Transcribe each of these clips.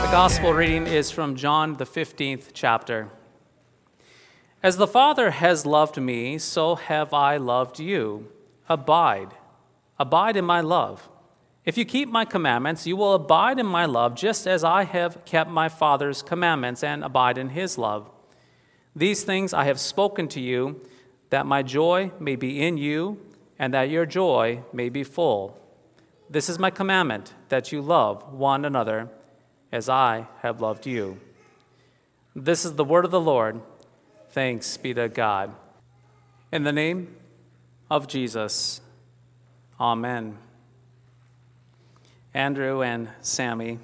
The gospel reading is from John, the 15th chapter. As the Father has loved me, so have I loved you. Abide in my love. If you keep my commandments, you will abide in my love, just as I have kept my Father's commandments and abide in his love. These things I have spoken to you, that my joy may be in you, and that your joy may be full. This is my commandment, that you love one another, as I have loved you. This is the word of the Lord. Thanks be to God. In the name of Jesus, amen. Andrew and Sammy,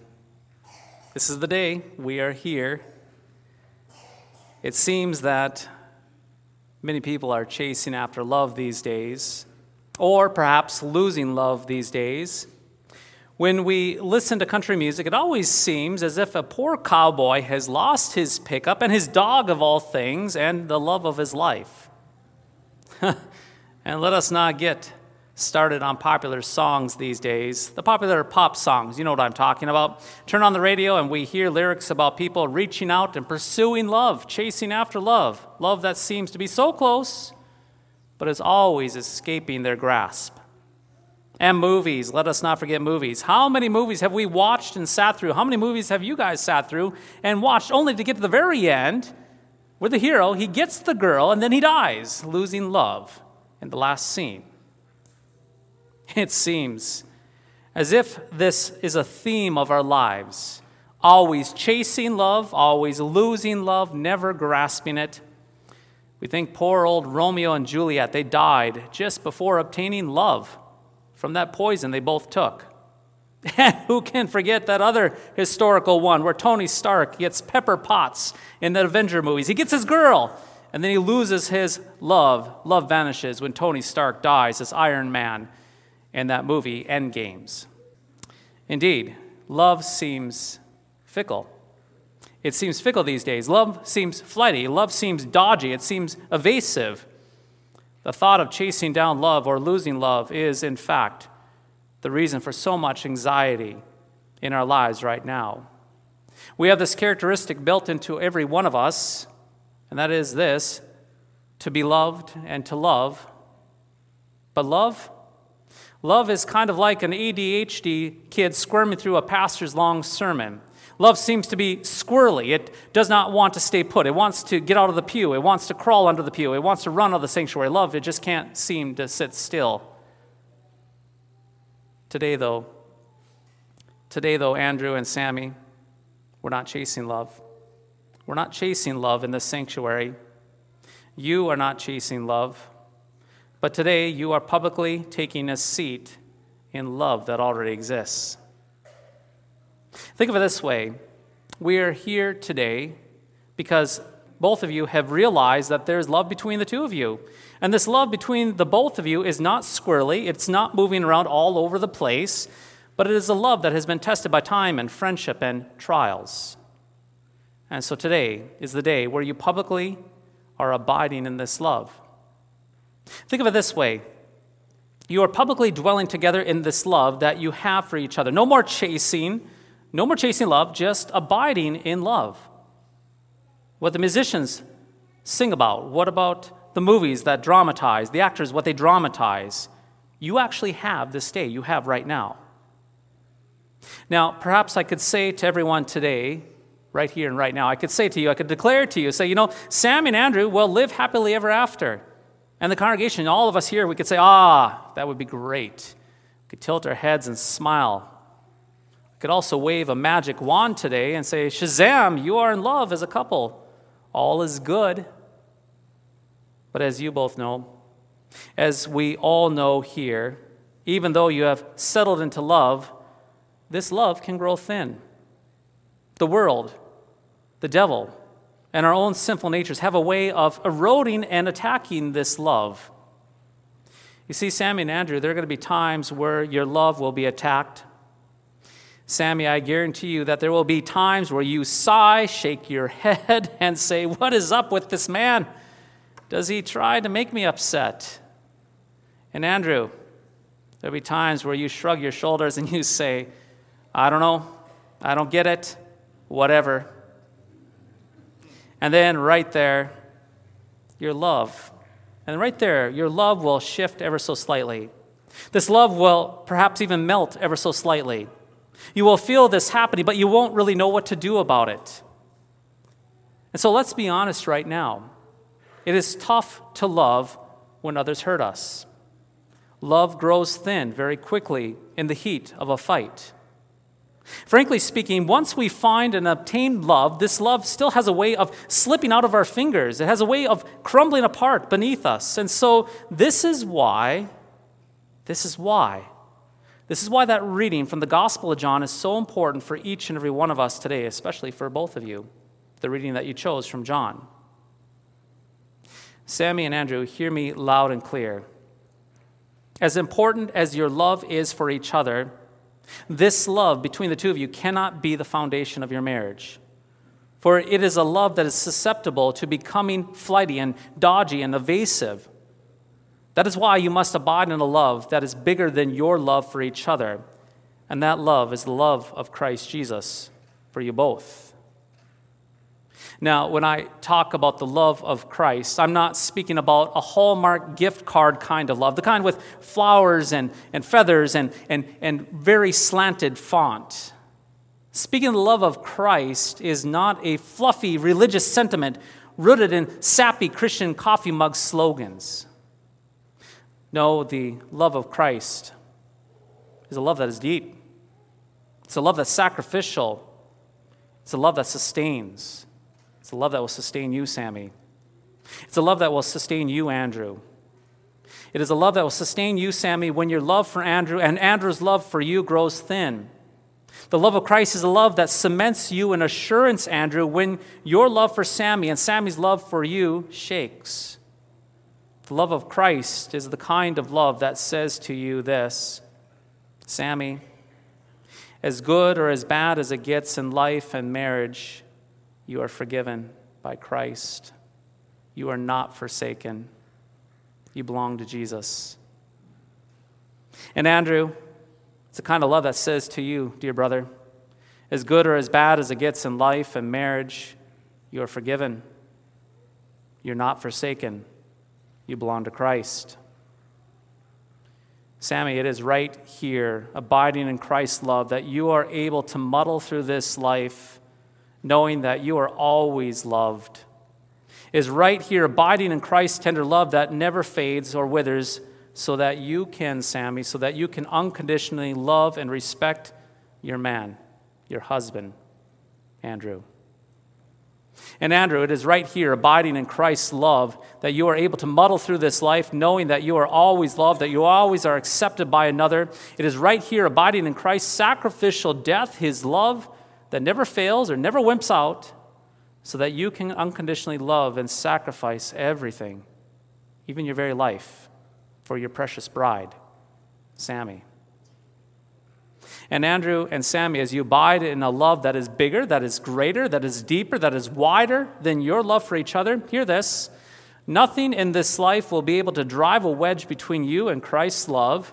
this is the day we are here. It seems that many people are chasing after love these days, or perhaps losing love these days. When we listen to country music, it always seems as if a poor cowboy has lost his pickup and his dog of all things and the love of his life. And let us not get started on popular songs these days, the popular pop songs. You know what I'm talking about. Turn on the radio and we hear lyrics about people reaching out and pursuing love, chasing after love, love that seems to be so close, but is always escaping their grasp. And movies, let us not forget movies. How many movies have we watched and sat through? How many movies have you guys sat through and watched only to get to the very end where the hero, he gets the girl and then he dies, losing love in the last scene? It seems as if this is a theme of our lives, always chasing love, always losing love, never grasping it. We think poor old Romeo and Juliet, they died just before obtaining love from that poison they both took. And who can forget that other historical one where Tony Stark gets Pepper Potts in the Avenger movies? He gets his girl, and then he loses his love. Love vanishes when Tony Stark dies as Iron Man in that movie, Endgame. Indeed, love seems fickle. It seems fickle these days. Love seems flighty. Love seems dodgy. It seems evasive. The thought of chasing down love or losing love is, in fact, the reason for so much anxiety in our lives right now. We have this characteristic built into every one of us, and that is this: to be loved and to love. But love is kind of like an ADHD kid squirming through a pastor's long sermon. Love seems to be squirrely. It does not want to stay put. It wants to get out of the pew. It wants to crawl under the pew. It wants to run out of the sanctuary. Love, it just can't seem to sit still. Today though, Andrew and Sammy, we're not chasing love. We're not chasing love in the sanctuary. You are not chasing love. But today, you are publicly taking a seat in love that already exists. Think of it this way. We are here today because both of you have realized that there's love between the two of you. And this love between the both of you is not squirrely. It's not moving around all over the place. But it is a love that has been tested by time and friendship and trials. And so today is the day where you publicly are abiding in this love. Think of it this way. You are publicly dwelling together in this love that you have for each other. No more chasing love, just abiding in love. What the musicians sing about, what about the movies that dramatize, the actors, what they dramatize, you actually have this day, you have right now. Now, perhaps I could say to everyone today, right here and right now, I could declare to you, you know, Sam and Andrew will live happily ever after. And the congregation, all of us here, we could say, that would be great. We could tilt our heads and smile. We could also wave a magic wand today and say, Shazam, you are in love as a couple. All is good. But as you both know, as we all know here, even though you have settled into love, this love can grow thin. the world, the devil, and our own sinful natures have a way of eroding and attacking this love. You see, Sammy and Andrew, there are going to be times where your love will be attacked. Sammy, I guarantee you that there will be times where you sigh, shake your head, and say, "What is up with this man? Does he try to make me upset?" And Andrew, there'll be times where you shrug your shoulders and you say, "I don't know, I don't get it, whatever." And then right there, your love. And right there, your love will shift ever so slightly. This love will perhaps even melt ever so slightly. You will feel this happening, but you won't really know what to do about it. And so let's be honest right now. It is tough to love when others hurt us. Love grows thin very quickly in the heat of a fight. Frankly speaking, once we find and obtain love, this love still has a way of slipping out of our fingers. It has a way of crumbling apart beneath us. And so this is why that reading from the Gospel of John is so important for each and every one of us today, especially for both of you, the reading that you chose from John. Sammy and Andrew, hear me loud and clear. As important as your love is for each other, this love between the two of you cannot be the foundation of your marriage. For it is a love that is susceptible to becoming flighty and dodgy and evasive. That is why you must abide in a love that is bigger than your love for each other. And that love is the love of Christ Jesus for you both. Now, when I talk about the love of Christ, I'm not speaking about a Hallmark gift card kind of love, the kind with flowers and feathers and very slanted font. Speaking of the love of Christ is not a fluffy religious sentiment rooted in sappy Christian coffee mug slogans. No, the love of Christ is a love that is deep. It's a love that's sacrificial. It's a love that sustains. It's a love that will sustain you, Sammy. It's a love that will sustain you, Andrew. It is a love that will sustain you, Sammy, when your love for Andrew and Andrew's love for you grows thin. The love of Christ is a love that cements you in assurance, Andrew, when your love for Sammy and Sammy's love for you shakes. The love of Christ is the kind of love that says to you this, Sammy, as good or as bad as it gets in life and marriage, you are forgiven by Christ. You are not forsaken. You belong to Jesus. And Andrew, it's the kind of love that says to you, dear brother, as good or as bad as it gets in life and marriage, you are forgiven. You're not forsaken. You belong to Christ. Sammy, it is right here, abiding in Christ's love, that you are able to muddle through this life knowing that you are always loved. It is right here, abiding in Christ's tender love that never fades or withers, so that you can, Sammy, so that you can unconditionally love and respect your man, your husband, Andrew. And Andrew, it is right here, abiding in Christ's love, that you are able to muddle through this life, knowing that you are always loved, that you always are accepted by another. It is right here, abiding in Christ's sacrificial death, his love, that never fails or never wimps out, so that you can unconditionally love and sacrifice everything, even your very life, for your precious bride, Sammy. And Andrew and Sammy, as you abide in a love that is bigger, that is greater, that is deeper, that is wider than your love for each other, hear this, nothing in this life will be able to drive a wedge between you and Christ's love.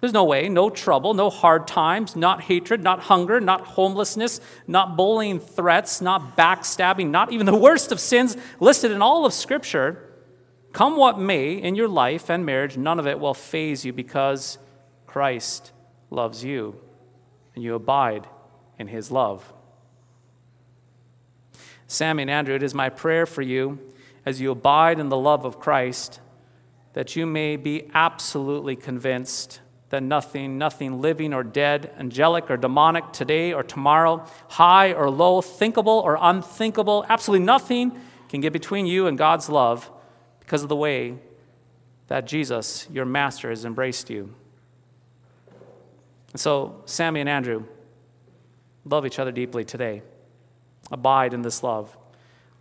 There's no way, no trouble, no hard times, not hatred, not hunger, not homelessness, not bullying threats, not backstabbing, not even the worst of sins listed in all of Scripture. Come what may in your life and marriage, none of it will faze you because Christ loves you and you abide in his love. Sammy and Andrew, it is my prayer for you as you abide in the love of Christ that you may be absolutely convinced that nothing living or dead, angelic or demonic, today or tomorrow, high or low, thinkable or unthinkable, absolutely nothing can get between you and God's love because of the way that Jesus, your master, has embraced you. And so, Sammy and Andrew, love each other deeply today. abide in this love.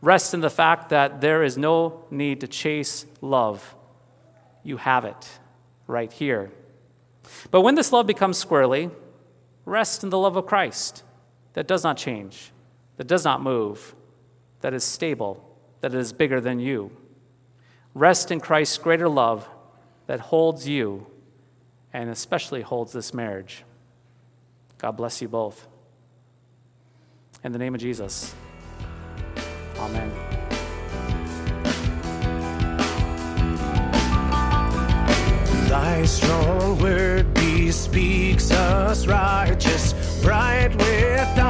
Rest in the fact that there is no need to chase love. You have it right here. But when this love becomes squirrely, rest in the love of Christ that does not change, that does not move, that is stable, that is bigger than you. Rest in Christ's greater love that holds you and especially holds this marriage. God bless you both. In the name of Jesus, amen. Thy strong word bespeaks us righteous, bright with